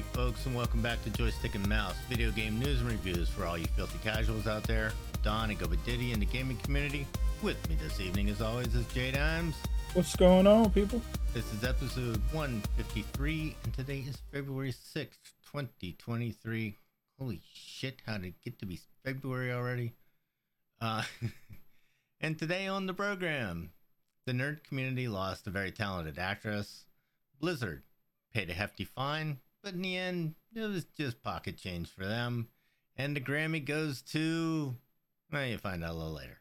Howdy folks, and welcome back to Joystick and Mouse, video game news and reviews for all you filthy casuals out there. Don and Gobadiddy in the gaming community. With me this evening as always is Jay Dimes. What's going on, people? This is episode 153 and today is February 6th, 2023. Holy shit, how did it get to be February already? And today on the program, the nerd community lost a very talented actress. Blizzard paid a hefty fine, but in the end, it was just pocket change for them. And the Grammy goes to... well, you'll find out a little later.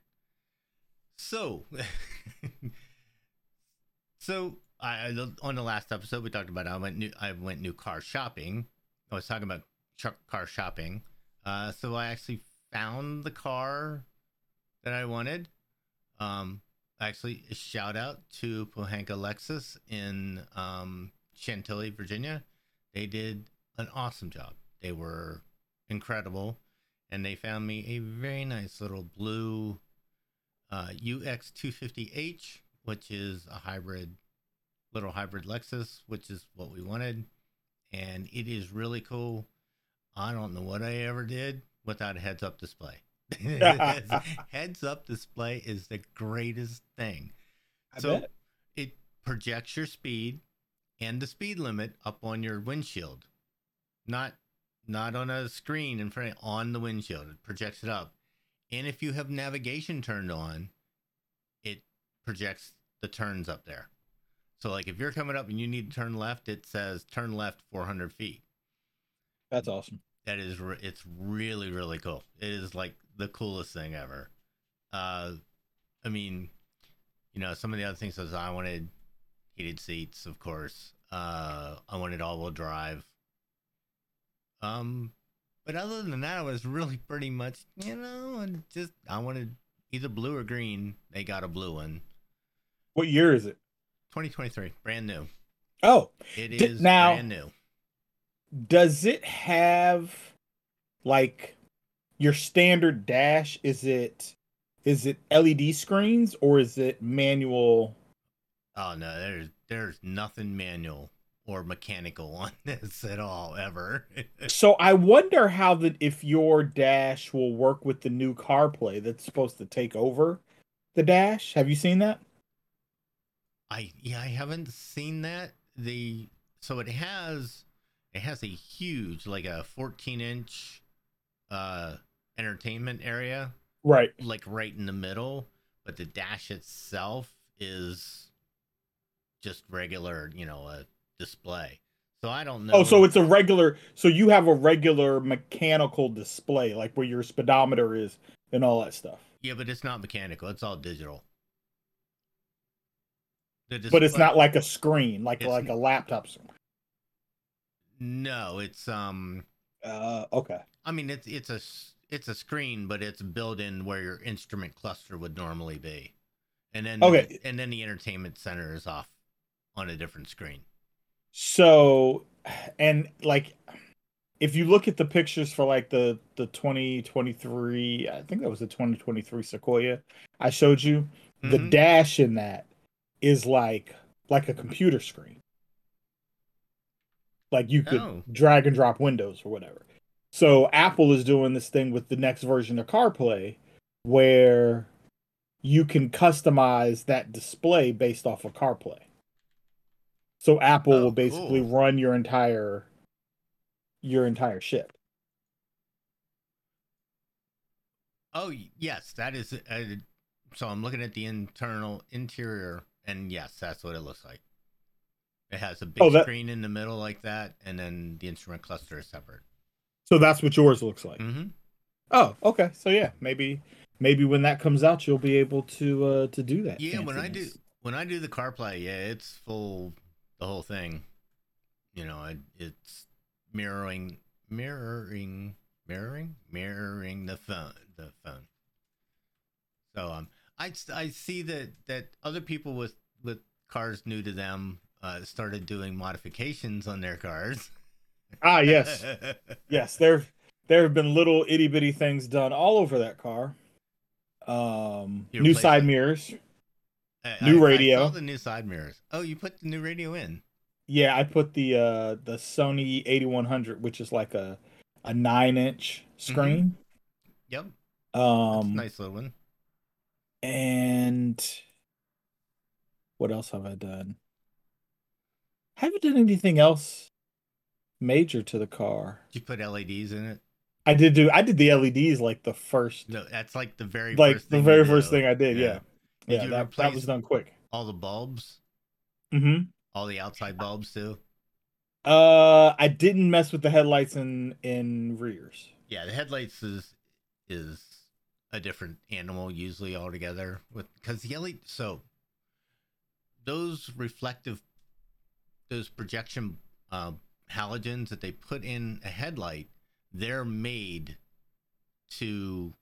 So, on the last episode, we talked about I went new car shopping. I was talking about car shopping. So I actually found the car that I wanted. Actually, a shout out to Pohanka Lexus in Chantilly, Virginia. They did an awesome job. They were incredible, and they found me a very nice little blue UX250H, which is a little hybrid Lexus, which is what we wanted, and it is really cool. I don't know what I ever did without a heads-up display. Heads-up display is the greatest thing. I bet. It projects your speed and the speed limit up on your windshield, not on a screen in front, on the windshield. It projects it up, and if you have navigation turned on, it projects the turns up there. So like if you're coming up and you need to turn left, it says turn left 400 feet. That's awesome. That is, it's really, really cool. It is like the coolest thing ever. I mean, you know, some of the other things was I wanted heated seats, of course. I wanted all-wheel drive. But other than that, I was really pretty much, you know, and just I wanted either blue or green. They got a blue one. What year is it? 2023, brand new. Oh, it is now brand new. Does it have like your standard dash? Is it LED screens or is it manual? Oh no, there's nothing manual or mechanical on this at all ever. So I wonder how that if your dash will work with the new CarPlay that's supposed to take over the dash. Have you seen that? I haven't seen that. So it has a huge, like a 14-inch entertainment area. Right. Like right in the middle. But the dash itself is just regular, you know, a display. So I don't know. Oh, so it's a regular. So you have a regular mechanical display, like where your speedometer is and all that stuff. Yeah, but it's not mechanical. It's all digital. But it's not like a screen, like a laptop screen. No, it's okay. I mean, it's a screen, but it's built in where your instrument cluster would normally be, and then okay. And then the entertainment center is off on a different screen. So, and like, if you look at the pictures for like the 2023, I think that was the 2023 Sequoia I showed you, mm-hmm. The dash in that is like a computer screen. Like you could drag and drop windows or whatever. So Apple is doing this thing with the next version of CarPlay where you can customize that display based off of CarPlay. So Apple will basically run your entire ship. Oh, yes, that is. So I'm looking at the interior, and yes, that's what it looks like. It has a big screen in the middle like that, and then the instrument cluster is separate. So that's what yours looks like. Mm-hmm. Oh, okay. So yeah, maybe when that comes out, you'll be able to do that. Yeah, when I do the CarPlay, yeah, it's full, the whole thing. You know, it's mirroring the phone. So I see that other people with cars new to them. Started doing modifications on their cars. Ah, yes. Yes, there have been little itty-bitty things done all over that car. New side mirrors. New radio. I saw the new side mirrors. Oh, you put the new radio in. Yeah, I put the Sony 8100, which is like a 9-inch screen. Mm-hmm. Yep. That's a nice little one. And what else have I done? Haven't done anything else major to the car. Did you put LEDs in it? I did the LEDs like the first. No, that's like the very like first thing the very first thing I did. Yeah, yeah, did that was done quick. All the bulbs. Mm-hmm. All the outside bulbs too. I didn't mess with the headlights in rears. Yeah, the headlights is a different animal usually altogether with because the LED. So those reflective, those projection halogens that they put in a headlight, they're made to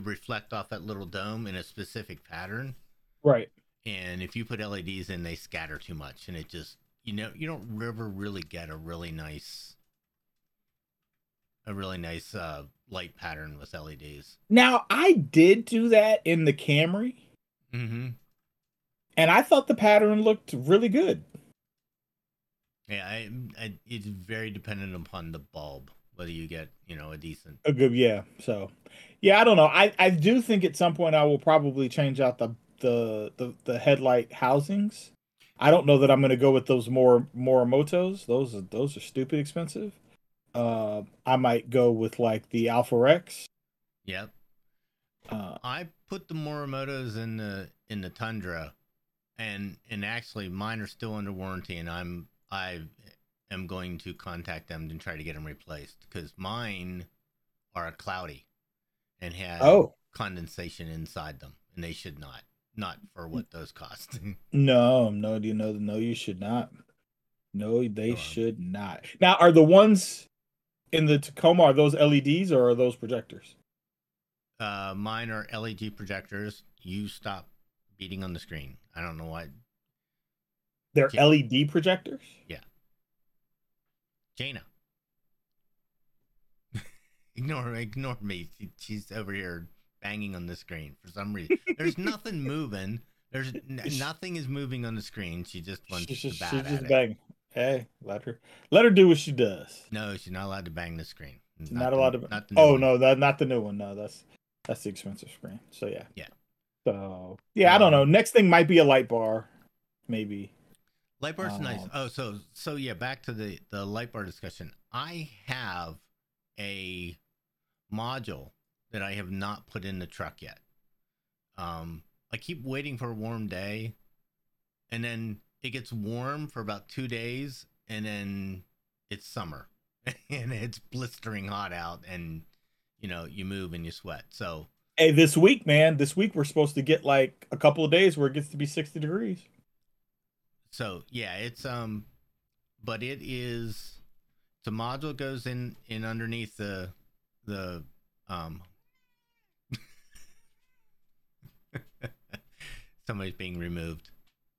reflect off that little dome in a specific pattern. Right. And if you put LEDs in, they scatter too much, and it just, you know, you don't ever really get a really nice light pattern with LEDs. Now, I did do that in the Camry. Mm-hmm. And I thought the pattern looked really good. Yeah, it's very dependent upon the bulb, whether you get, you know, a good, yeah. So, yeah, I don't know. I do think at some point I will probably change out the headlight housings. I don't know that I'm going to go with those Morimotos. Those are stupid expensive. I might go with like the Alpha Rex. Yep. I put the Morimotos in the Tundra, and actually mine are still under warranty, and I am going to contact them and try to get them replaced because mine are cloudy and have condensation inside them, and they should not for what those cost. No, you should not. No, they should not. Now, are the ones in the Tacoma, are those LEDs or are those projectors? Mine are LED projectors. You stop beating on the screen. I don't know why. They're LED projectors? Yeah. Jaina. Ignore me. She's over here banging on the screen for some reason. There's nothing moving. There's nothing is moving on the screen. She just wants to bat at it. She's just banging. Hey, let her do what she does. No, she's not allowed to bang the screen. Not the new one. No, that's the expensive screen. So yeah. Yeah. So yeah, I don't know. Next thing might be a light bar, maybe. Light bar's nice. Oh, so yeah. Back to the light bar discussion. I have a module that I have not put in the truck yet. I keep waiting for a warm day, and then it gets warm for about 2 days, and then it's summer and it's blistering hot out, and you know, you move and you sweat. So hey, this week we're supposed to get like a couple of days where it gets to be 60 degrees. So yeah, it's but it is the module goes in underneath the somebody's being removed.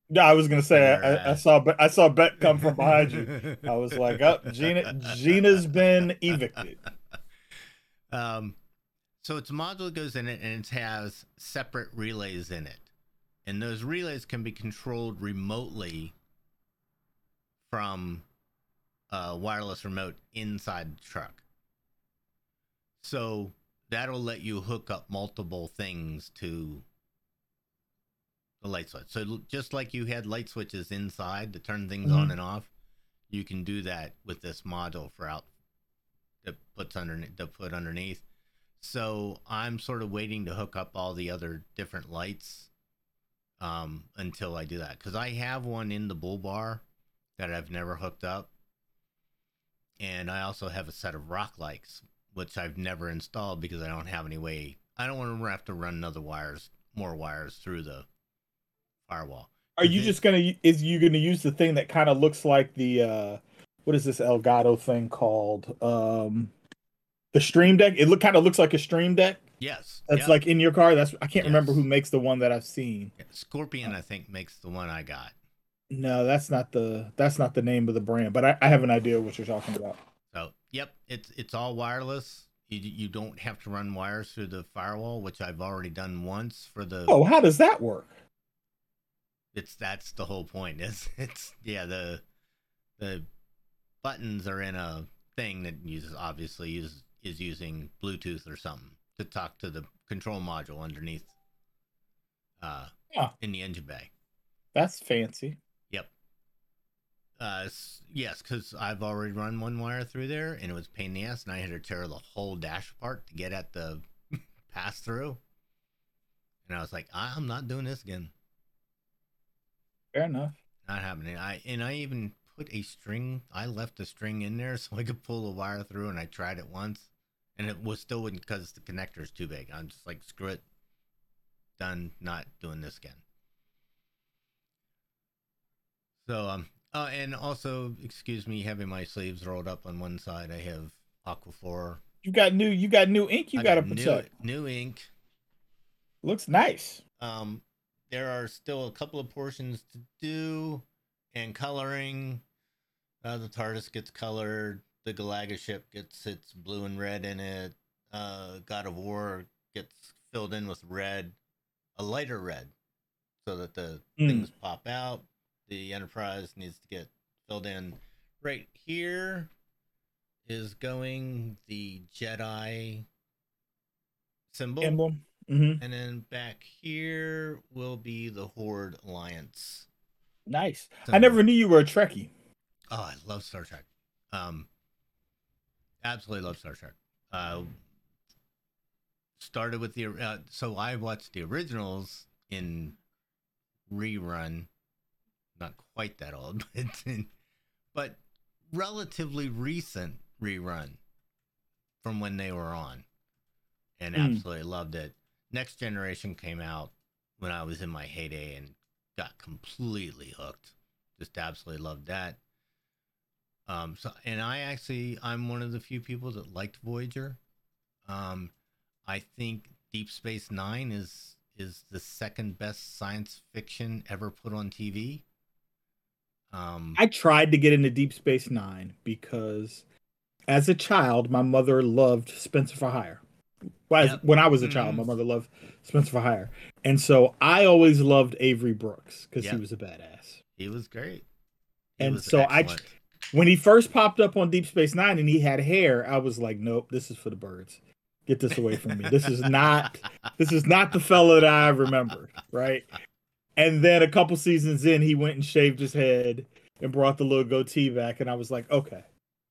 Yeah, I was gonna say I saw Bet come from behind you. I was like, "Up, oh, Gina's been evicted." So its module goes in it, and it has separate relays in it, and those relays can be controlled remotely from a wireless remote inside the truck. So that'll let you hook up multiple things to the light switch. So just like you had light switches inside to turn things mm-hmm. on and off, you can do that with this module for out that puts underneath. So I'm sort of waiting to hook up all the other different lights until I do that, because I have one in the bull bar that I've never hooked up, and I also have a set of rock lights which I've never installed because I don't have any way. I don't want to have to run more wires through the firewall. Are you just going to, is you going to use the thing that kind of looks like the, what is this Elgato thing called? The Stream Deck. It kind of looks like a Stream Deck. Yes. That's like in your car. That's, I can't remember who makes the one that I've seen. Scorpion, I think, makes the one I got. No, that's not the name of the brand, but I have an idea what you're talking about. So, yep, it's all wireless. You don't have to run wires through the firewall, which I've already done once for the. Oh, how does that work? That's the whole point. The buttons are in a thing that is using Bluetooth or something to talk to the control module underneath in the engine bay. That's fancy. Yep. Yes, because I've already run one wire through there, and it was a pain in the ass, and I had to tear the whole dash apart to get at the pass-through. And I was like, I'm not doing this again. Fair enough. Not happening. I even put a string. I left a string in there so I could pull the wire through, and I tried it once, and it was still wouldn't because the connector is too big. I'm just like, screw it. Done. Not doing this again. So, and also, excuse me, having my sleeves rolled up on one side, I have Aquaphor. You got new ink. You got to protect. New ink. Looks nice. There are still a couple of portions to do, and coloring. The TARDIS gets colored. The Galaga ship gets its blue and red in it. God of War gets filled in with red, a lighter red, so that the things pop out. The Enterprise needs to get filled in. Right here is going the Jedi symbol. Emblem. Mm-hmm. And then back here will be the Horde Alliance. Nice. Symbol. I never knew you were a Trekkie. Oh, I love Star Trek. Absolutely love Star Trek. Started with the... so I watched the originals in rerun. Not quite that old, but relatively recent rerun from when they were on, and absolutely loved it. Next Generation came out when I was in my heyday and got completely hooked. Just absolutely loved that. I'm one of the few people that liked Voyager. I think Deep Space Nine is the second best science fiction ever put on TV. I tried to get into Deep Space Nine because as a child, my mother loved Spenser for Hire. When I was a child, my mother loved Spenser for Hire. And so I always loved Avery Brooks because he was a badass. He was great. When he first popped up on Deep Space Nine and he had hair, I was like, nope, this is for the birds. Get this away from me. This is not the fellow that I remember. Right. And then a couple seasons in, he went and shaved his head and brought the little goatee back, and I was like, okay,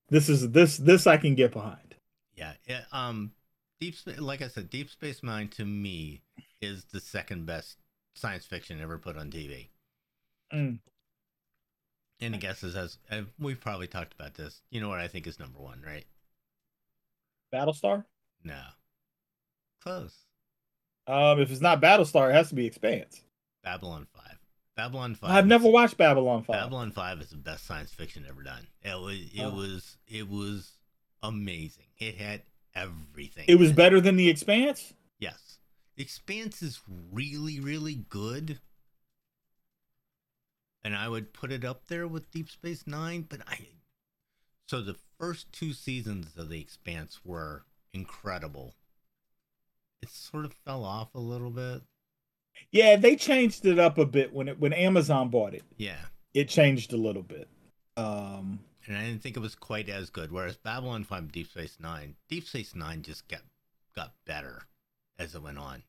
this I can get behind. Yeah, like I said, Deep Space Nine to me is the second best science fiction ever put on TV. Any guesses? As we've probably talked about this, you know what I think is number one, right? Battlestar? No, close. If it's not Battlestar, it has to be Expanse. Babylon 5. I've never watched Babylon 5. Babylon 5 is the best science fiction ever done. It was amazing. It had everything. It was better than The Expanse? Yes. The Expanse is really, really good. And I would put it up there with Deep Space Nine, so the first two seasons of The Expanse were incredible. It sort of fell off a little bit. Yeah, they changed it up a bit when Amazon bought it. Yeah, it changed a little bit. And I didn't think it was quite as good. Whereas Babylon 5, Deep Space Nine just got better as it went on.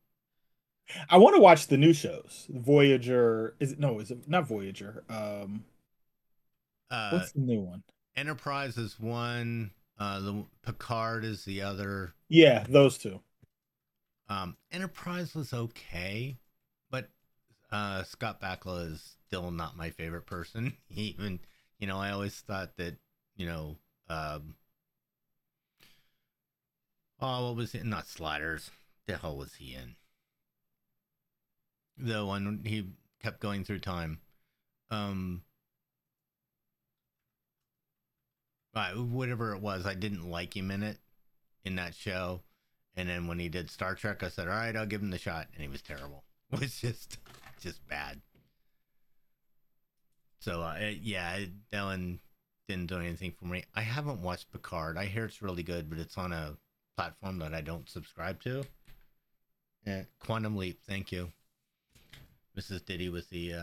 I want to watch the new shows. Voyager is it not Voyager? What's the new one? Enterprise is one. Picard is the other. Yeah, those two. Enterprise was okay. But Scott Bakula is still not my favorite person. I always thought that, what was it? Not Sliders. The hell was he in? The one he kept going through time. Whatever it was, I didn't like him in that show. And then when he did Star Trek, I said, all right, I'll give him the shot. And he was terrible. It was just bad. So, that one didn't do anything for me. I haven't watched Picard. I hear it's really good, but it's on a platform that I don't subscribe to. Quantum Leap, thank you. Mrs. Diddy with the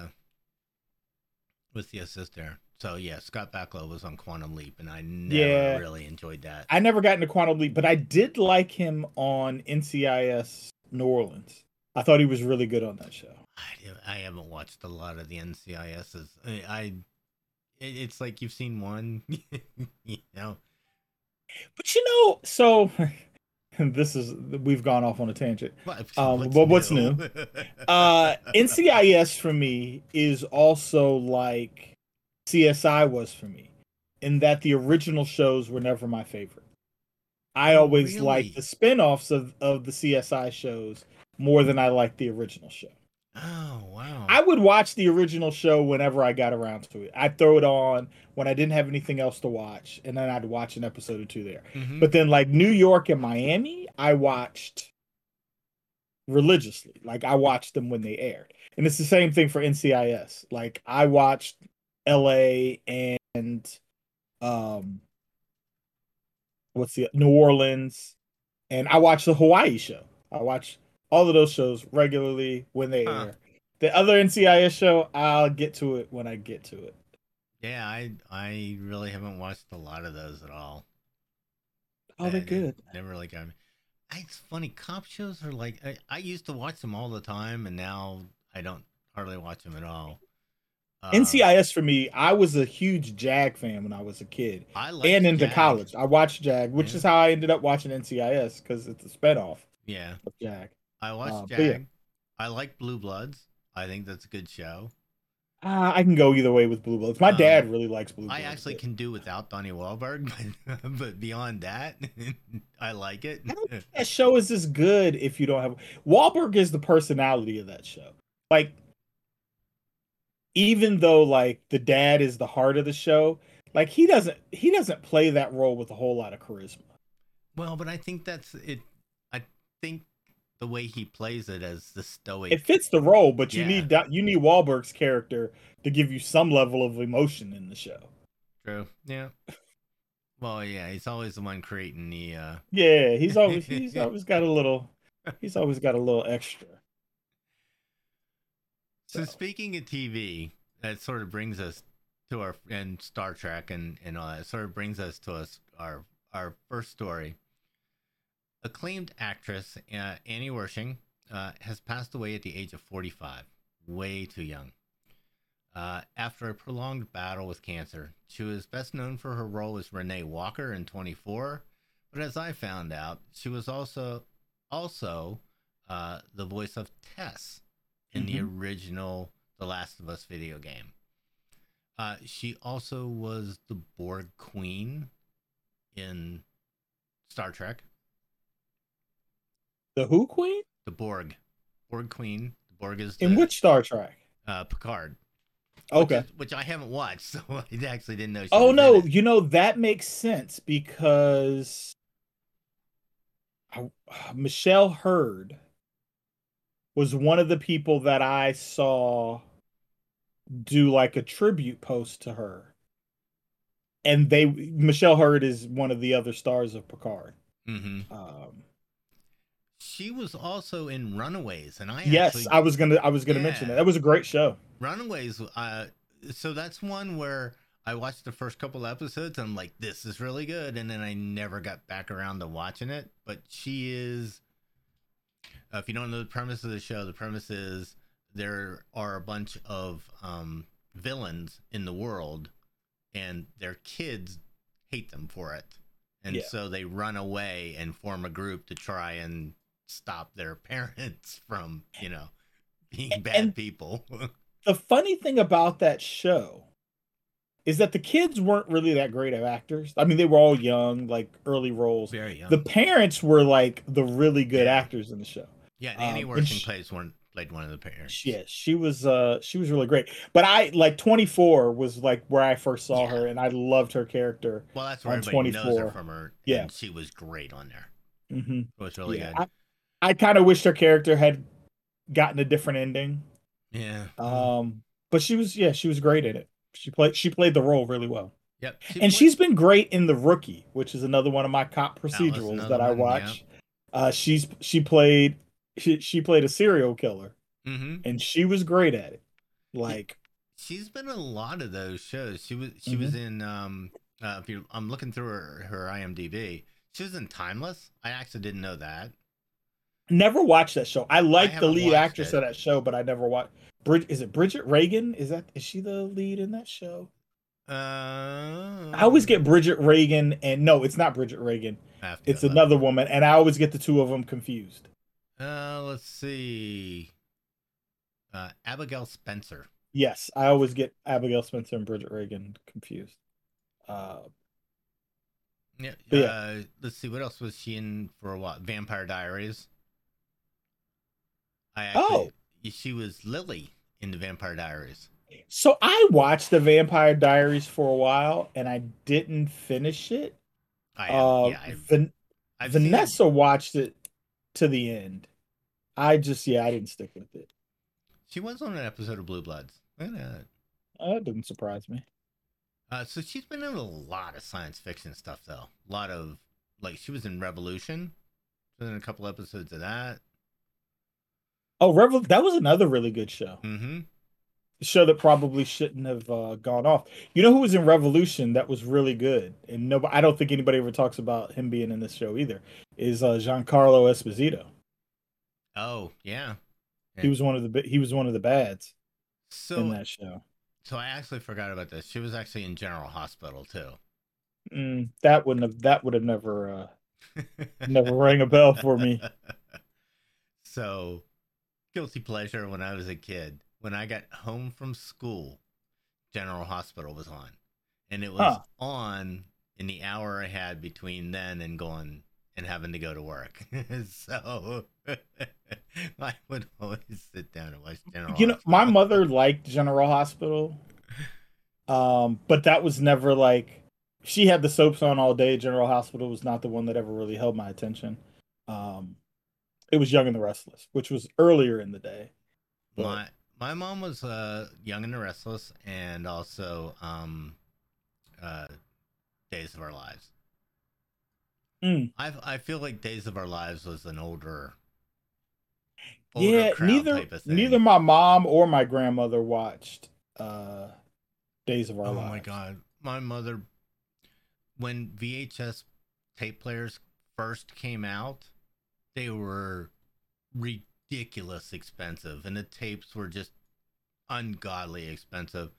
with your sister. So yeah, Scott Bakula was on Quantum Leap, and I never really enjoyed that. I never got into Quantum Leap, but I did like him on NCIS New Orleans. I thought he was really good on that show. I haven't watched a lot of the NCISs. It's like you've seen one, you know. But you know, so we've gone off on a tangent. What's new? NCIS for me is also like CSI was for me, in that the original shows were never my favorite. I always liked the spinoffs of the CSI shows more than I liked the original show. Oh, wow. I would watch the original show whenever I got around to it. I'd throw it on when I didn't have anything else to watch, and then I'd watch an episode or two there. Mm-hmm. But then, like, New York and Miami, I watched religiously. Like, I watched them when they aired. And it's the same thing for NCIS. Like, I watched L.A. and New Orleans, and I watched the Hawaii show. I watched all of those shows regularly when they air. The other NCIS show, I'll get to it when I get to it. Yeah, I really haven't watched a lot of those at all. Oh, they're good. Never really got me. It's funny, cop shows are like, I used to watch them all the time, and now I don't hardly watch them at all. NCIS for me, I was a huge JAG fan when I was a kid. And into JAG. College. I watched JAG, which is how I ended up watching NCIS, because it's a spinoff of JAG. I watched JAG. Yeah. I like Blue Bloods. I think that's a good show. I can go either way with Blue Bloods. My dad really likes Blue Bloods. I actually can do without Donnie Wahlberg, but beyond that, I like it. I don't think that show is as good if you don't have... Wahlberg is the personality of that show. Like, even though, like, the dad is the heart of the show, like, he doesn't play that role with a whole lot of charisma. Well, but I think that's it. I think the way he plays it as the stoic, it fits the role, but you need Wahlberg's character to give you some level of emotion in the show. True. Yeah. Well, yeah, he's always the one creating the. Yeah, He's always got a little extra. So speaking of TV, that sort of brings us to Star Trek and all that. Sort of brings us to our first story. Acclaimed actress Annie Wershing has passed away at the age of 45, way too young. After a prolonged battle with cancer, she was best known for her role as Renee Walker in 24, but as I found out, she was also the voice of Tess in the original The Last of Us video game. She also was the Borg Queen in Star Trek. The who queen? The Borg. Borg Queen. The Borg is in which Star Trek? Picard. Okay. Which I haven't watched, so I actually didn't know. Oh, no. You know, that makes sense because Michelle Hurd was one of the people that I saw do like a tribute post to her. And Michelle Hurd is one of the other stars of Picard. Mm-hmm. She was also in Runaways, and I was gonna mention that. That was a great show. Runaways, so that's one where I watched the first couple episodes, and I'm like, this is really good, and then I never got back around to watching it, but she is... if you don't know the premise of the show, the premise is there are a bunch of villains in the world, and their kids hate them for it. And so they run away and form a group to try and stop their parents from, you know, being bad people. The funny thing about that show is that the kids weren't really that great of actors. I mean, they were all young, like early roles. Very young. The parents were like the really good actors in the show. Yeah, Annie Wershing played one of the parents. Yeah, she was really great. But 24 was like where I first saw her, and I loved her character. Well, that's where everybody knows her from her. Yeah, and she was great on there. Mm-hmm. It was really good. I kind of wished her character had gotten a different ending. Yeah. But she was great at it. She played the role really well. Yep. She's been great in The Rookie, which is another one of my cop procedurals that I watch. Yeah. She played a serial killer, and she was great at it. Like She's been in a lot of those shows. She was in if you I'm looking through her IMDb. She was in Timeless. I actually didn't know that. Never watched that show. I like the lead actress of that show, but I never watched. Is it Bridget Reagan? Is she the lead in that show? I always get Bridget Reagan and no, it's not Bridget Reagan. It's another woman, and I always get the two of them confused. Let's see. Abigail Spencer. Yes, I always get Abigail Spencer and Bridget Reagan confused. Yeah. Let's see. What else was she in for a while? Vampire Diaries. She was Lily in the Vampire Diaries. So I watched the Vampire Diaries for a while, and I didn't finish it. Vanessa watched it to the end. I didn't stick with it. She was on an episode of Blue Bloods. Look at that. That didn't surprise me. So she's been in a lot of science fiction stuff, though. A lot of, she was in Revolution. She was in a couple episodes of that. Oh, that was another really good show. Mm-hmm. A show that probably shouldn't have gone off. You know who was in Revolution that was really good? And I don't think anybody ever talks about him being in this show either, is Giancarlo Esposito. Oh, yeah. He was one of the bads in that show. So I actually forgot about this. She was actually in General Hospital too. That would have never never rang a bell for me. So, guilty pleasure when I was a kid. When I got home from school, General Hospital was on. And it was on in the hour I had between then and going and having to go to work. So I would always sit down and watch General Hospital. My mother liked General Hospital, but that was never she had the soaps on all day. General Hospital was not the one that ever really held my attention. It was Young and the Restless, which was earlier in the day. But my mom was Young and the Restless, and also Days of Our Lives. Mm. I feel like Days of Our Lives was an older crowd type of thing. Neither my mom or my grandmother watched Days of Our Lives. Oh my God. My mother, when VHS tape players first came out, they were ridiculous expensive, and the tapes were just ungodly expensive.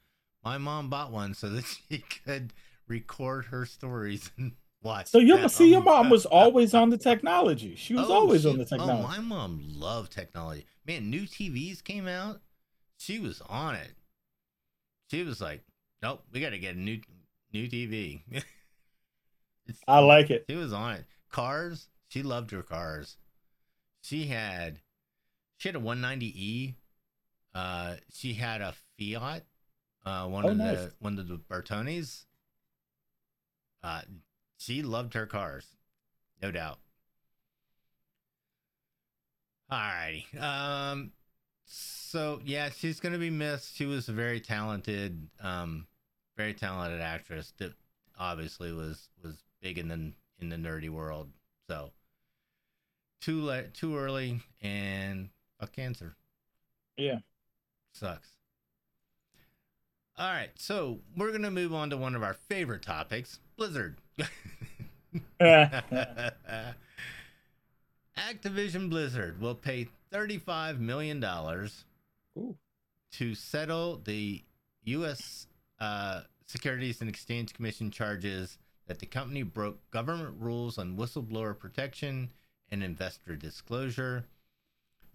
My mom bought one so that she could record her stories and watch. So your mom was always on the technology. She was always on the technology. Oh, my mom loved technology. Man, new TVs came out. She was on it. She was like, "Nope, we got to get a new TV." I like it. She was on it. Cars. She loved her cars. She had a 190E. She had a Fiat. One of the Bertones. She loved her cars, no doubt. All righty. So yeah, she's gonna be missed. She was a very talented actress that obviously was big in the nerdy world. So too late, too early, and a cancer. Yeah, sucks. All right, so we're gonna move on to one of our favorite topics, Blizzard. Activision Blizzard will pay $35 million to settle the U.S. Securities and Exchange Commission charges that the company broke government rules on whistleblower protection and investor disclosure.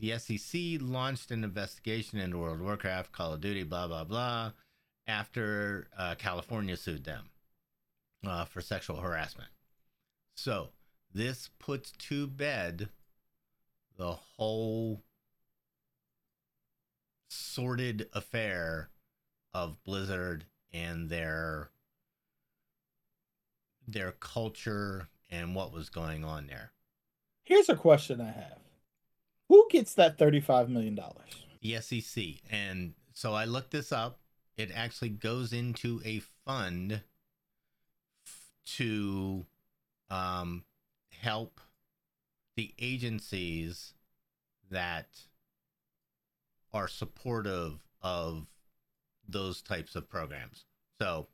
The SEC launched an investigation into World of Warcraft, Call of Duty, blah, blah, blah, after California sued them for sexual harassment. So this puts to bed the whole sordid affair of Blizzard and their culture and what was going on there. Here's a question I have. Who gets that $35 million? The SEC. And so I looked this up. It actually goes into a fund to help the agencies that are supportive of those types of programs. So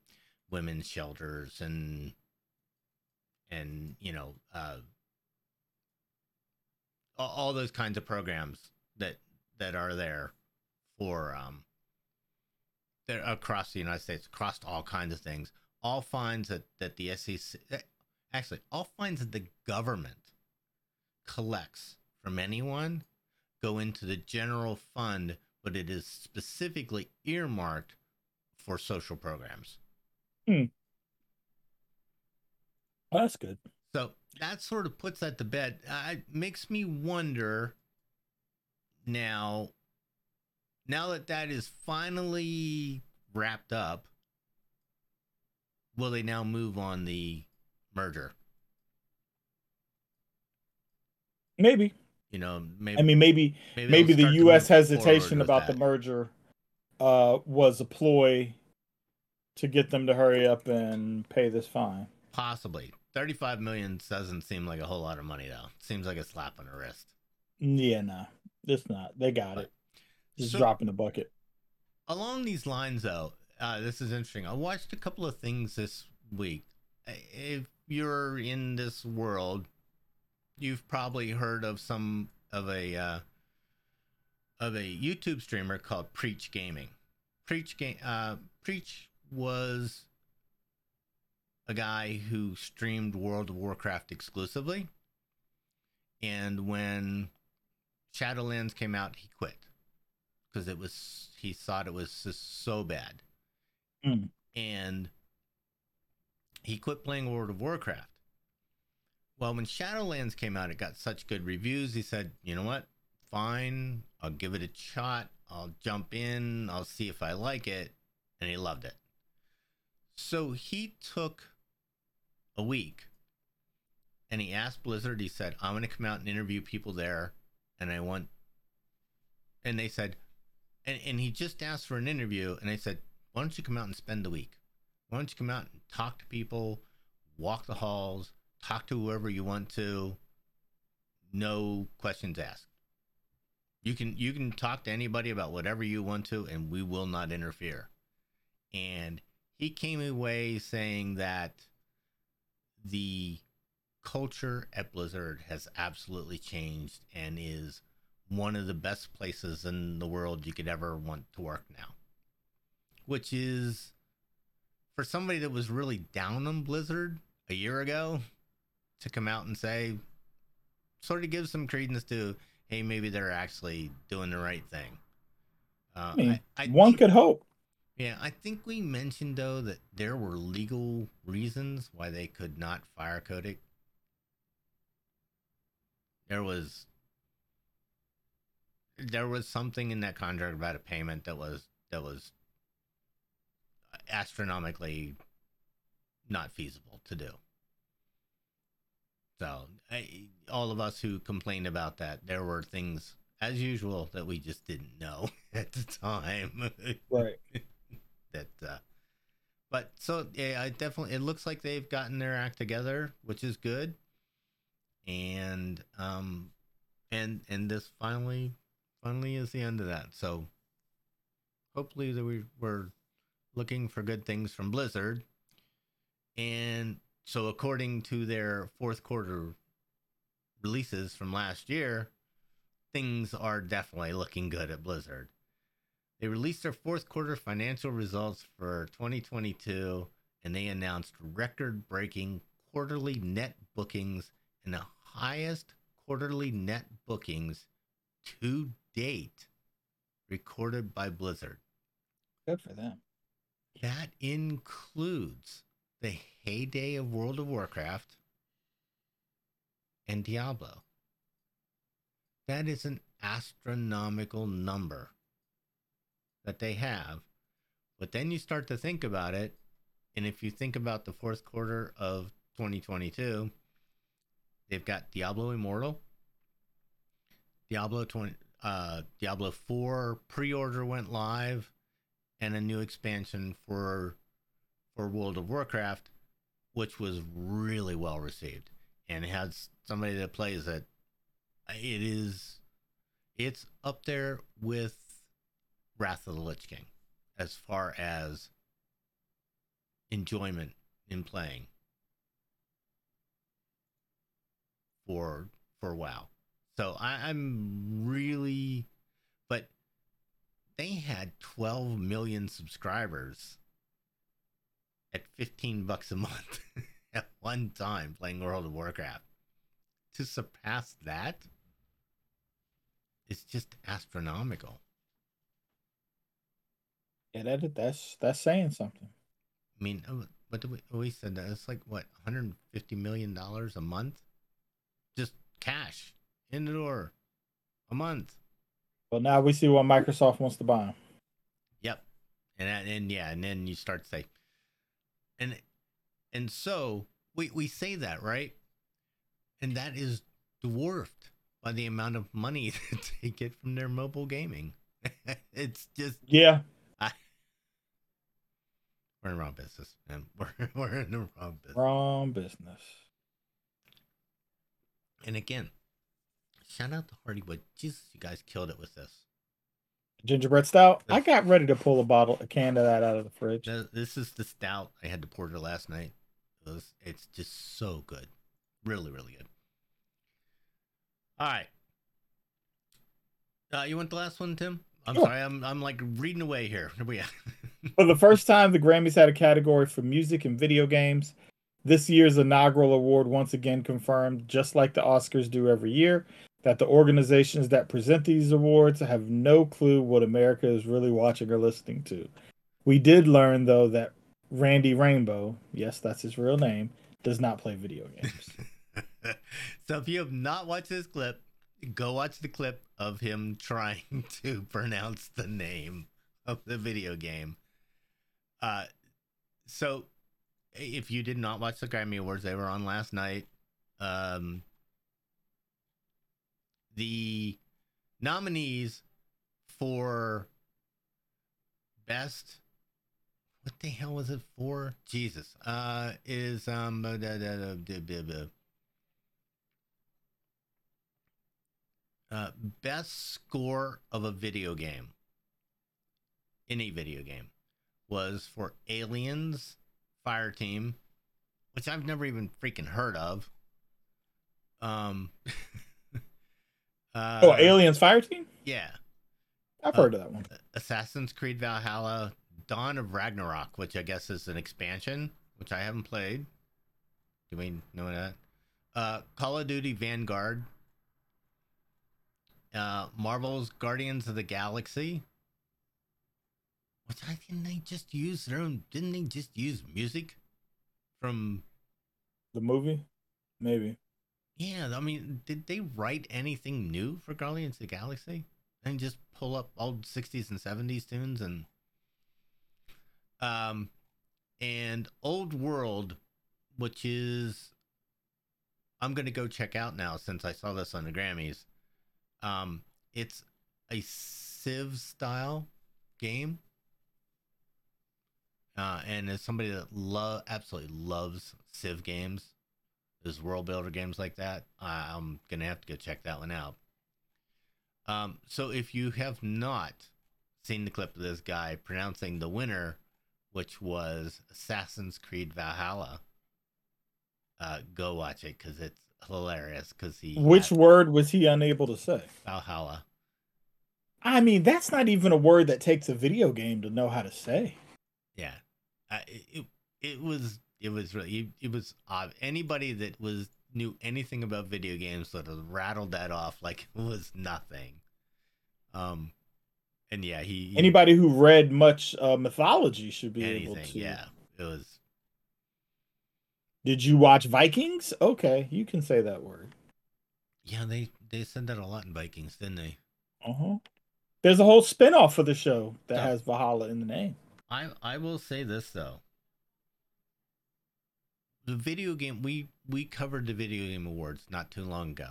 women's shelters and you know, all those kinds of programs that are there for they're across the United States, across all kinds of things. All finds that the SEC, actually, all fines that the government collects from anyone go into the general fund, but it is specifically earmarked for social programs. Mm. Well, that's good. So that sort of puts that to bed. It makes me wonder now that that is finally wrapped up, will they now move on the merger? Maybe. You know, maybe the U.S. hesitation about the merger was a ploy to get them to hurry up and pay this fine. Possibly. $35 million doesn't seem like a whole lot of money, though. It seems like a slap on the wrist. Yeah, no, it's not. They got it. Just dropping the bucket. Along these lines, though, this is interesting. I watched a couple of things this week. If you're in this world, you've probably heard of a YouTube streamer called Preach Gaming. Preach was a guy who streamed World of Warcraft exclusively, and when Shadowlands came out, he quit because he thought it was just so bad, and he quit playing World of Warcraft. Well, when Shadowlands came out, it got such good reviews. He said, you know what? Fine. I'll give it a shot. I'll jump in. I'll see if I like it. And he loved it. So he took a week and he asked Blizzard, he said, I'm going to come out and interview people there. And I want, and they said, and he just asked for an interview. And they said, why don't you come out and spend the week? Why don't you come out and talk to people, walk the halls, talk to whoever you want to, no questions asked. You can talk to anybody about whatever you want to, and we will not interfere. And he came away saying that the culture at Blizzard has absolutely changed and is one of the best places in the world you could ever want to work now. Which is, for somebody that was really down on Blizzard a year ago, to come out and say, sort of give some credence to, hey, maybe they're actually doing the right thing. Could hope. Yeah, I think we mentioned, though, that there were legal reasons why they could not fire Kotick. There was something in that contract about a payment that was astronomically not feasible to do. So all of us who complained about that, there were things, as usual, that we just didn't know at the time. Right. It looks like they've gotten their act together, which is good. And this finally is the end of that. So hopefully that we're looking for good things from Blizzard. And so according to their fourth quarter releases from last year, things are definitely looking good at Blizzard. They released their fourth quarter financial results for 2022, and they announced record-breaking quarterly net bookings and the highest quarterly net bookings to date recorded by Blizzard. Good for them. That includes the heyday of World of Warcraft and Diablo. That is an astronomical number that they have. But then you start to think about it, and if you think about the fourth quarter of 2022, they've got Diablo Immortal, Diablo 4 pre-order went live, and a new expansion for World of Warcraft, which was really well received, and has somebody that plays it. It's up there with Wrath of the Lich King as far as enjoyment in playing for WoW. So I'm really, but they had 12 million subscribers at $15 a month at one time playing World of Warcraft. To surpass that is just astronomical. Yeah, that's saying something. I mean, what did we said that it's like what $150 million a month, just cash in the door, a month. Well, now we see what Microsoft wants to buy. Yep, and then you start to say, and so we say that, right, and that is dwarfed by the amount of money that they get from their mobile gaming. It's just yeah. We're in the wrong business, man. We're in the wrong business. Wrong business. And again, shout out to Hardywood. Jesus, you guys killed it with this. Gingerbread stout. I got ready to pull a can of that out of the fridge. This is the stout. I had to porter last night. It's just so good. Really, really good. All right. You want the last one, Tim? I'm sorry. I'm like reading away here. Where we at? For the first time, the Grammys had a category for music and video games. This year's inaugural award once again confirmed, just like the Oscars do every year, that the organizations that present these awards have no clue what America is really watching or listening to. We did learn, though, that Randy Rainbow, yes, that's his real name, does not play video games. So if you have not watched this clip, go watch the clip of him trying to pronounce the name of the video game. So if you did not watch the Grammy Awards, they were on last night. The nominees for best, what the hell was it for? Jesus, is, best score of a video game, any video game, was for Aliens Fireteam, which I've never even freaking heard of. Aliens Fireteam? Yeah. I've heard of that one. Assassin's Creed Valhalla, Dawn of Ragnarok, which I guess is an expansion, which I haven't played. Do we know that? Call of Duty Vanguard. Marvel's Guardians of the Galaxy. Didn't they just use music from the movie? Maybe. Yeah, I mean, did they write anything new for Guardians of the Galaxy and just pull up old 60s and 70s tunes? And Old World, which is I'm gonna go check out now since I saw this on the Grammys. It's a Civ style game. And as somebody that absolutely loves Civ games, those world builder games like that, I'm going to have to go check that one out. So if you have not seen the clip of this guy pronouncing the winner, which was Assassin's Creed Valhalla, go watch it because it's hilarious. Which word was he unable to say? Valhalla. I mean, that's not even a word that takes a video game to know how to say. Yeah, it was odd. Anybody that knew anything about video games sort of rattled that off like it was nothing. And yeah, anybody who read much mythology should be able to. Yeah, it was. Did you watch Vikings? Okay, you can say that word. Yeah, they said that a lot in Vikings, didn't they? There's a whole spinoff for the show that has Valhalla in the name. I will say this though. The video game we covered the video game awards not too long ago.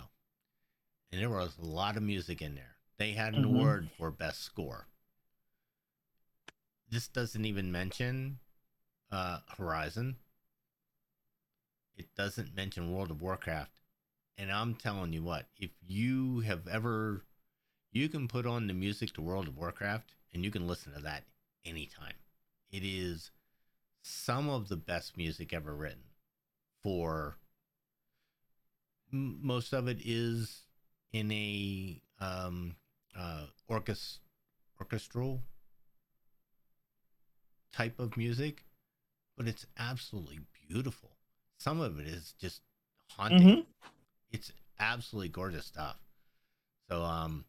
And there was a lot of music in there. They had an award for best score. This doesn't even mention Horizon. It doesn't mention World of Warcraft. And I'm telling you what, if you have ever you can put on the music to World of Warcraft and you can listen to that anytime. It is some of the best music ever written. For most of it is in a orchestral type of music, but it's absolutely beautiful. Some of it is just haunting. Mm-hmm. It's absolutely gorgeous stuff. So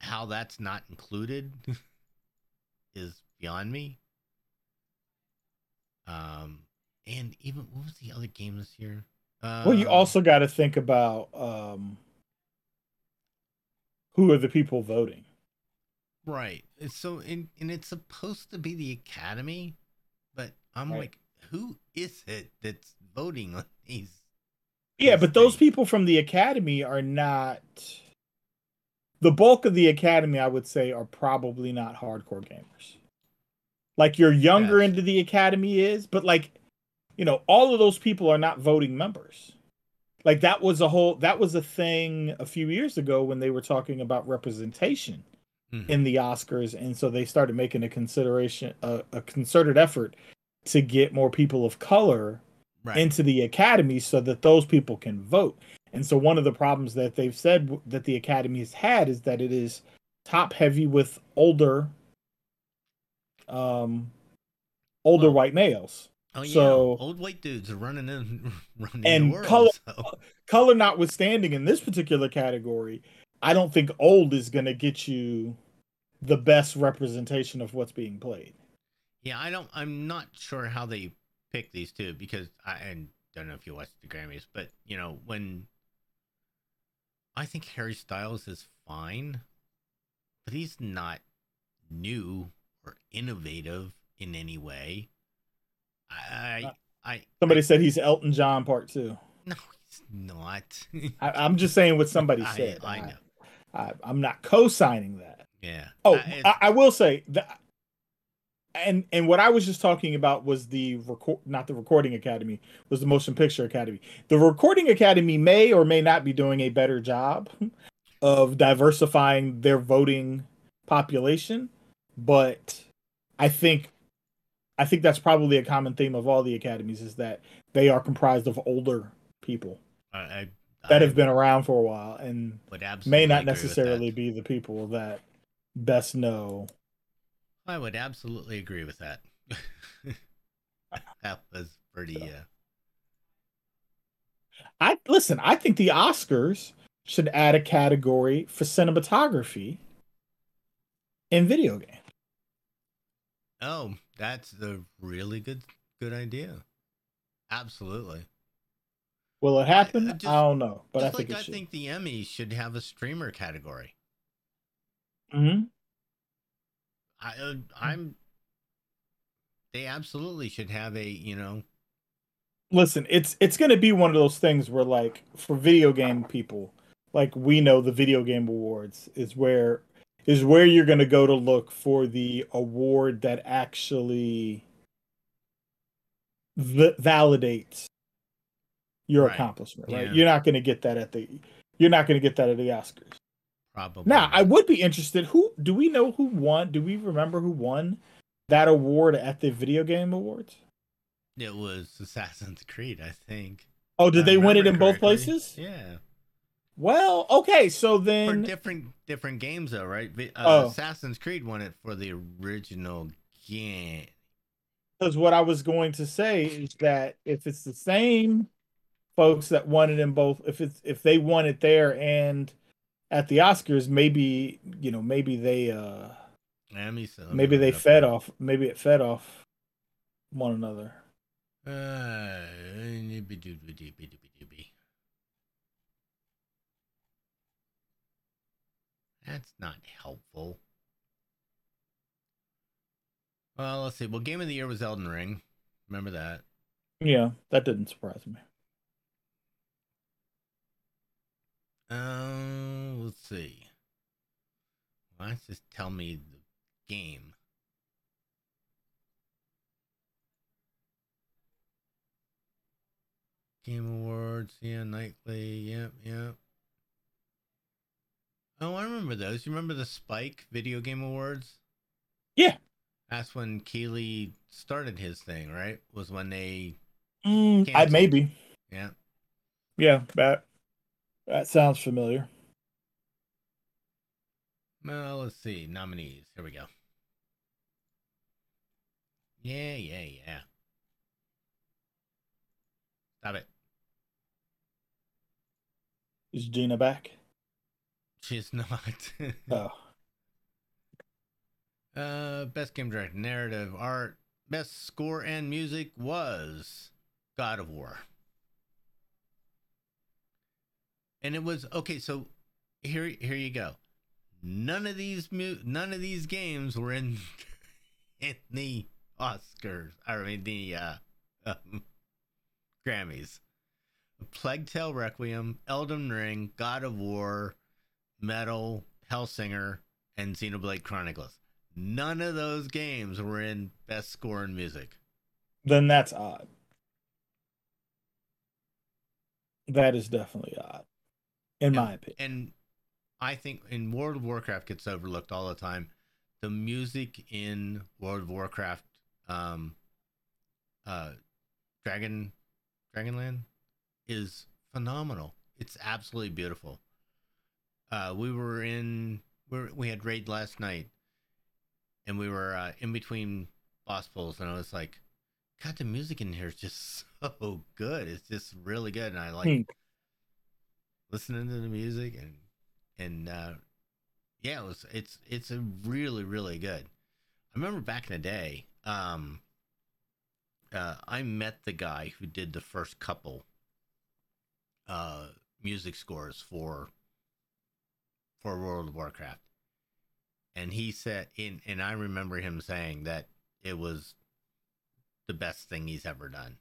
how that's not included is beyond me. And even what was the other game this year? Well, you also got to think about who are the people voting, right? So, and it's supposed to be the Academy, but I'm like, who is it that's voting on these? Yeah, but those people from the Academy are not. The bulk of the Academy, I would say, are probably not hardcore gamers. Like your younger end of the Academy is, but like, you know, all of those people are not voting members. Like that was a thing a few years ago when they were talking about representation in the Oscars. And so they started making a concerted effort to get more people of color into the Academy so that those people can vote. And so one of the problems that they've said that the Academy has had is that it is top heavy with older white males. Oh yeah, so, old white dudes are running the world. Color notwithstanding, in this particular category, I don't think old is going to get you the best representation of what's being played. Yeah, I'm not sure how they pick these two because I don't know if you watched the Grammys, but you know when I think Harry Styles is fine, but he's not new or innovative in any way. Somebody said he's Elton John Part 2. No, he's not. I'm just saying what somebody said. I know. I'm not co-signing that. Yeah. Oh, I will say that. And what I was just talking about was the Recording Academy, was the Motion Picture Academy. The Recording Academy may or may not be doing a better job of diversifying their voting population, but I think that's probably a common theme of all the academies is that they are comprised of older people that have been around for a while and may not necessarily be the people that best know. I would absolutely agree with that. That was pretty. I think the Oscars should add a category for cinematography in video games. Oh, that's a really good idea. Absolutely. Will it happen? I don't know, but I think it should. I think the Emmys should have a streamer category. Mm-hmm. They absolutely should have a, you know. Listen, it's going to be one of those things where, like, for video game people, like we know the video game awards is where you're going to go to look for the award that actually validates your accomplishment, right? Yeah. You're not going to get that at the Oscars. Probably. Now, I would be interested. Do we know who won? Do we remember who won that award at the video game awards? It was Assassin's Creed, I think. Oh, did they win it in both places? Yeah. Well, okay, so then for different games, though, right? Assassin's Creed won it for the original game. Because what I was going to say is that if it's the same folks that won it in both, if they won it there and at the Oscars, maybe they maybe it fed off one another. That's not helpful. Well, let's see. Well, Game of the Year was Elden Ring. Remember that? Yeah, that didn't surprise me. Let's see. Why don't you just tell me the game? Game Awards, yeah, nightly, yep. Oh, I remember those. You remember the Spike Video Game Awards? Yeah. That's when Keeley started his thing, right? Was when they maybe. Yeah. Yeah, that sounds familiar. Well, let's see. Nominees. Here we go. Yeah. Stop it. Is Gina back? She's not. Oh. Best Game Director, Narrative, Art. Best Score and Music was God of War. And it was okay. So here you go. None of these games were in the Oscars. I mean the Grammys. Plague Tale Requiem, Elden Ring, God of War, Metal, Hellsinger, and Xenoblade Chronicles. None of those games were in Best Score and Music. Then that's odd. That is definitely odd, in my opinion. And I think in World of Warcraft gets overlooked all the time. The music in World of Warcraft, Dragonland, is phenomenal. It's absolutely beautiful. We had raid last night, and we were in between boss pulls, and I was like, God, the music in here is just so good. It's just really good, and I like listening to the music, and it's a really, really good. I remember back in the day, I met the guy who did the first couple music scores for World of Warcraft, and he said, and I remember him saying that it was the best thing he's ever done.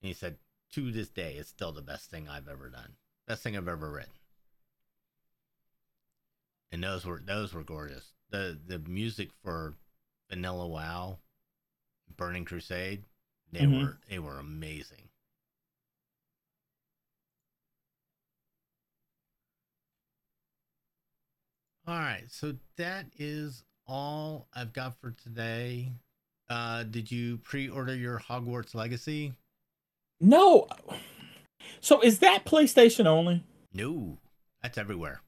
And he said, to this day, it's still the best thing I've ever done. Best thing I've ever written. And those were gorgeous. The music for Vanilla WoW, Burning Crusade, they were amazing. All right, so that is all I've got for today. Did you pre-order your Hogwarts Legacy? No. So is that PlayStation only? No, that's everywhere.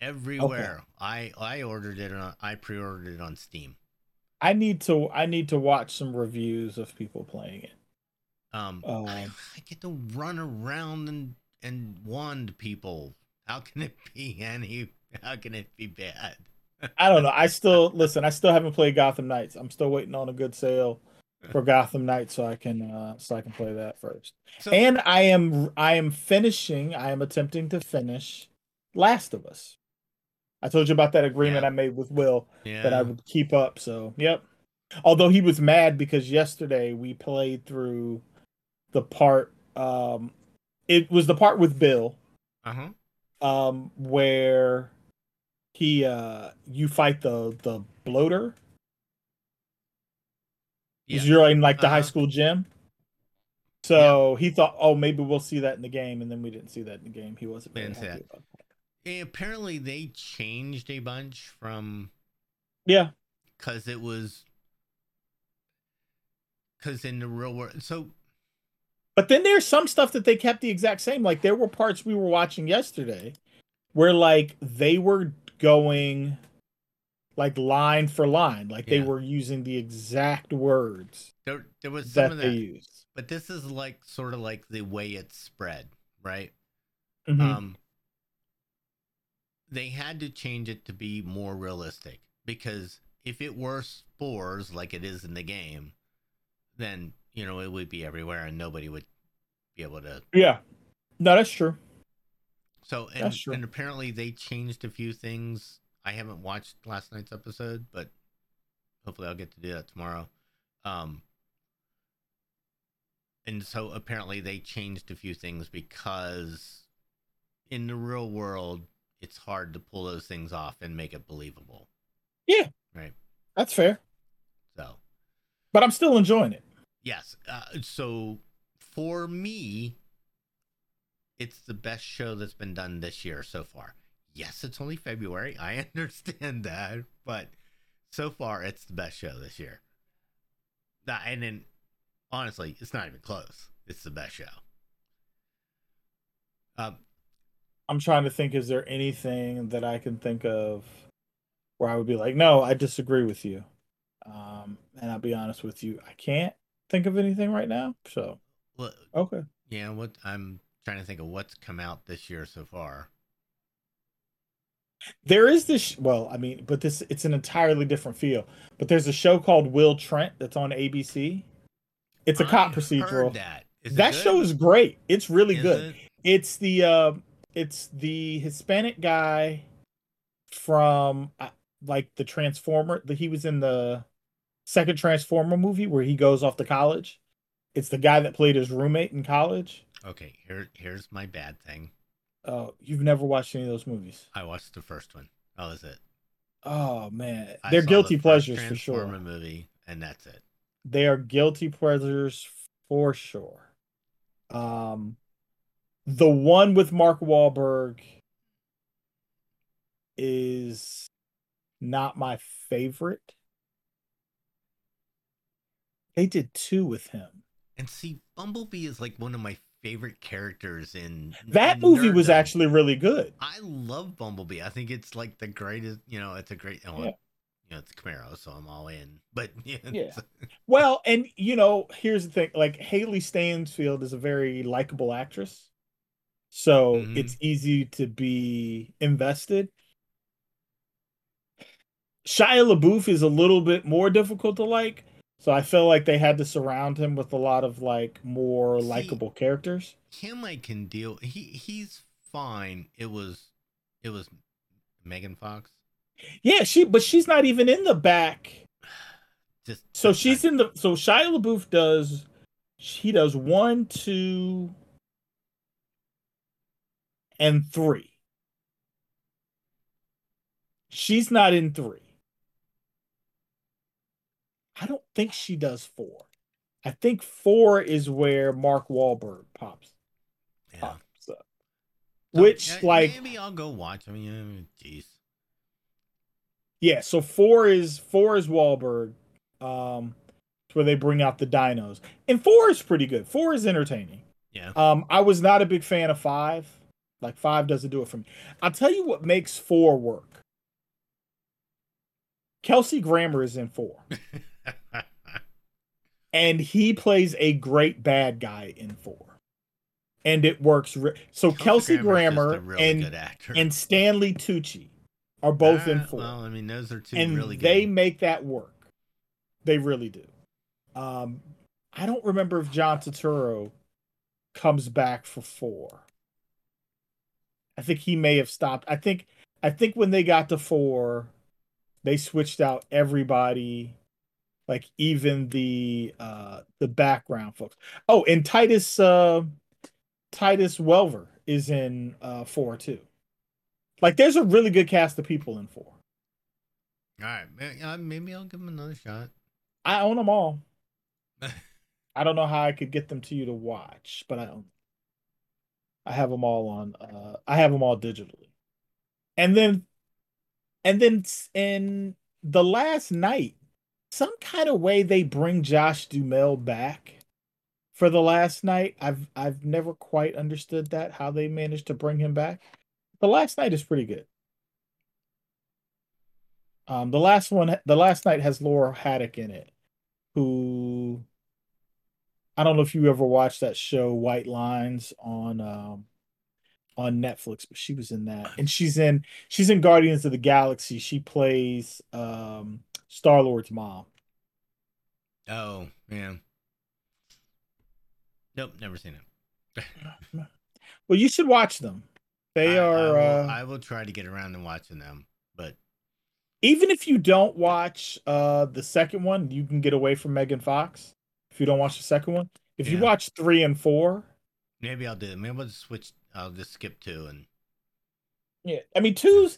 Everywhere. Okay. I ordered it. I pre-ordered it on Steam. I need to watch some reviews of people playing it. I get to run around and wand people. How can it be bad? I don't know. I still haven't played Gotham Knights. I'm still waiting on a good sale for Gotham Knights so I can play that first. So, and I am attempting to finish Last of Us. I told you about that agreement I made with Will that I would keep up. So, yep. Although he was mad because yesterday we played through the part it was the part with Bill. Uh-huh. Where he you fight the bloater. Yeah. You're in like the high school gym. So he thought, oh, maybe we'll see that in the game, and then we didn't see that in the game. He wasn't really happy about that. And apparently they changed a bunch from because it was in the real world. So but then there's some stuff that they kept the exact same. Like there were parts we were watching yesterday where like they were going like line for line, like they were using the exact words. There was some of that they used, but this is like sort of like the way it's spread, right? Mm-hmm. They had to change it to be more realistic because if it were spores like it is in the game, then it would be everywhere and nobody would be able to. Yeah, no, that's true. So, and apparently they changed a few things. I haven't watched last night's episode, but hopefully I'll get to do that tomorrow. And so apparently they changed a few things because in the real world, it's hard to pull those things off and make it believable. Yeah. Right. That's fair. So, but I'm still enjoying it. Yes. So for me, it's the best show that's been done this year so far. yes, it's only February. I understand that. But so far, it's the best show this year. And then, honestly, it's not even close. It's the best show. I'm trying to think, is there anything that I can think of where I would be like, no, I disagree with you. And I'll be honest with you, I can't think of anything right now. So, well, okay. Yeah, what I'm trying to think of what's come out this year so far. There is this, well, I mean, but this, it's an entirely different feel. But there's a show called Will Trent that's on ABC. It's a cop procedural. That show is great. It's really good. It's the Hispanic guy from like the Transformer. He was in the second Transformer movie where he goes off to college. It's the guy that played his roommate in college. Okay, here's my bad thing. Oh, you've never watched any of those movies? I watched the first one. Oh, is it? Oh man, they're guilty pleasures for sure. Transformer movie, and that's it. They are guilty pleasures for sure. The one with Mark Wahlberg is not my favorite. They did two with him. And see, Bumblebee is like one of my favorite characters in that movie. Was actually really good. I love Bumblebee. I think it's like the greatest, you know, it's a great, oh, yeah. You know, it's a Camaro, so I'm all in. But yeah. Yeah. Well, and you know, here's the thing, like Haley Stansfield is a very likable actress. So It's easy to be invested. Shia LaBeouf is a little bit more difficult to like. So I feel like they had to surround him with a lot of like more likable characters. Him I can deal. He's fine. It was Megan Fox. Yeah, she's not even in the back. So Shia LaBeouf does 1, 2, and 3. She's not in 3. I don't think she does 4. I think 4 is where Mark Wahlberg pops up. Which, maybe I'll go watch. I mean, jeez. Yeah, so 4 is Wahlberg. It's where they bring out the dinos, and 4 is pretty good. 4 is entertaining. Yeah. I was not a big fan of 5. Like 5 doesn't do it for me. I'll tell you what makes 4 work. Kelsey Grammer is in 4. And he plays a great bad guy in 4. And it works. So Kelsey Grammer really and Stanley Tucci are both in 4. Well, I mean, those are two and really good. They make that work. They really do. I don't remember if John Turturro comes back for 4. I think he may have stopped. I think when they got to 4, they switched out everybody, like even the background folks. Oh, and Titus Welver is in 4 too. Like, there's a really good cast of people in 4. All right, maybe I'll give them another shot. I own them all. I don't know how I could get them to you to watch, but I own them. I have them all on. I have them all digitally, and then in the last night, some kind of way they bring Josh Duhamel back for the last night. I've never quite understood that, how they managed to bring him back. The last night is pretty good. The last night has Laura Haddock in it, who, I don't know if you ever watched that show White Lines on Netflix, but she was in that, and she's in Guardians of the Galaxy. She plays Star-Lord's mom. Oh yeah. Nope, never seen it. Well, you should watch them. I will try to get around to watching them, but even if you don't watch the second one, you can get away from Megan Fox. If you don't watch the second one, if you watch 3 and 4, maybe I'll do it. Maybe I'll just switch. I'll just skip 2 and. Yeah, I mean 2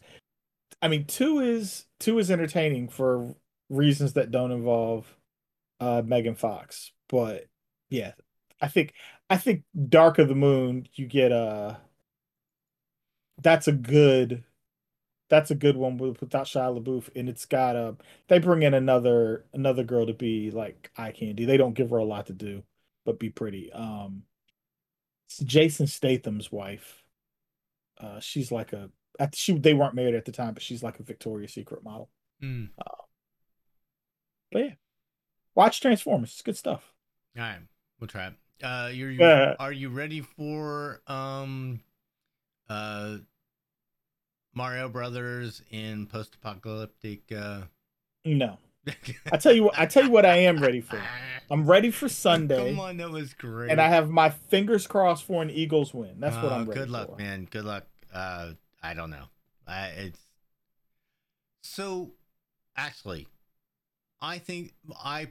is entertaining for reasons that don't involve Megan Fox, but yeah, I think Dark of the Moon, you get that's a good that's a good one with that Shia LaBeouf, and it's got a. They bring in another girl to be like eye candy. They don't give her a lot to do, but be pretty. It's Jason Statham's wife. She's like a. They weren't married at the time, but she's like a Victoria's Secret model. Mm. But yeah, watch Transformers. It's good stuff. All right, we'll try it. Are you ready for Mario Brothers in post-apocalyptic? No, I tell you what, I am ready for. I'm ready for Sunday. Come on, that was great. And I have my fingers crossed for an Eagles win. That's what I'm ready for. Good luck, man. Good luck. I don't know. I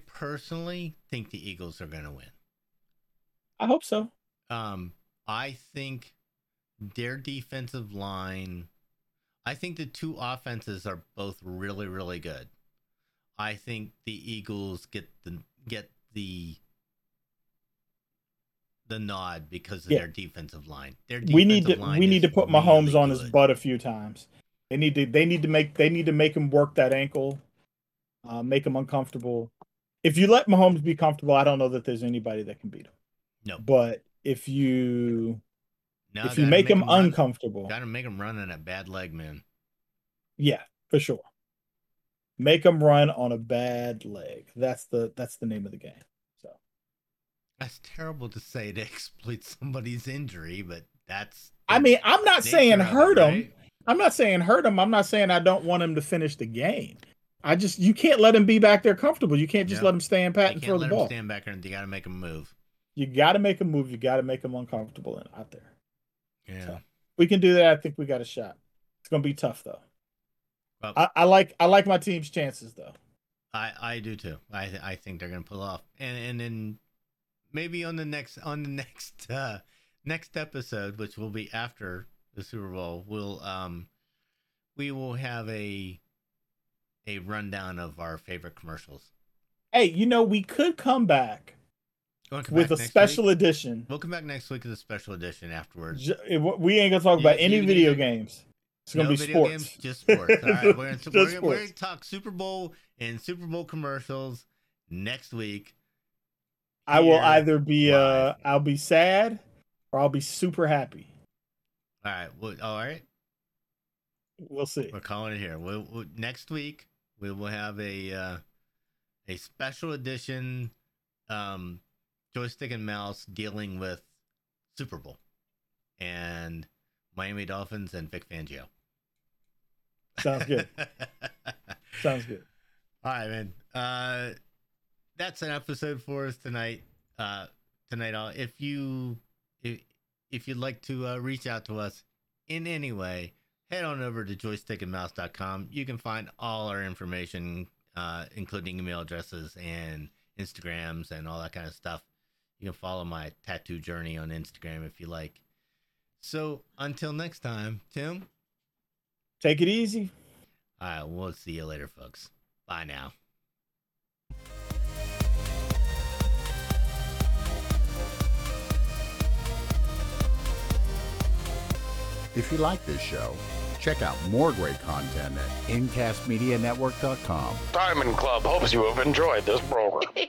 personally think the Eagles are going to win. I hope so. I think their defensive line, I think the two offenses are both really, really good. I think the Eagles get the nod because of their defensive line. We need to put Mahomes really on his butt a few times. They need to make him work that ankle, make him uncomfortable. If you let Mahomes be comfortable, I don't know that there's anybody that can beat him. No, but if you make him uncomfortable, gotta make him run on a bad leg, man. Yeah, for sure. Make him run on a bad leg. That's the name of the game. So that's terrible to say to exploit somebody's injury, but that's. I mean, I'm not saying hurt him. Right? I'm not saying hurt him. I'm not saying I don't want him to finish the game. You can't let him be back there comfortable. You can't just let him stand pat and throw the ball. You can't let him stand back there. You gotta make him move. You got to make a move. You got to make them uncomfortable and out there. Yeah, so we can do that. I think we got a shot. It's gonna be tough though. Well, I like my team's chances though. I do too. I think they're gonna pull off, and then maybe on the next episode, which will be after the Super Bowl, we will have a rundown of our favorite commercials. Hey, we could come back. With a special edition. We'll come back next week with a special edition afterwards. We ain't going to talk about any video games. It's going to be sports. Games, just sports. All right, we're going to talk Super Bowl and Super Bowl commercials next week. I will either be I'll be sad or I'll be super happy. All right. We'll see. We're calling it here. We'll next week we will have a special edition Joystick and Mouse dealing with Super Bowl and Miami Dolphins and Vic Fangio. Sounds good. Sounds good. All right, man. That's an episode for us tonight. If you'd like to reach out to us in any way, head on over to joystickandmouse.com. You can find all our information, including email addresses and Instagrams and all that kind of stuff. You can follow my tattoo journey on Instagram if you like. So until next time, Tim. Take it easy. All right, we'll see you later, folks. Bye now. If you like this show, check out more great content at incastmedianetwork.com. Diamond Club hopes you have enjoyed this program.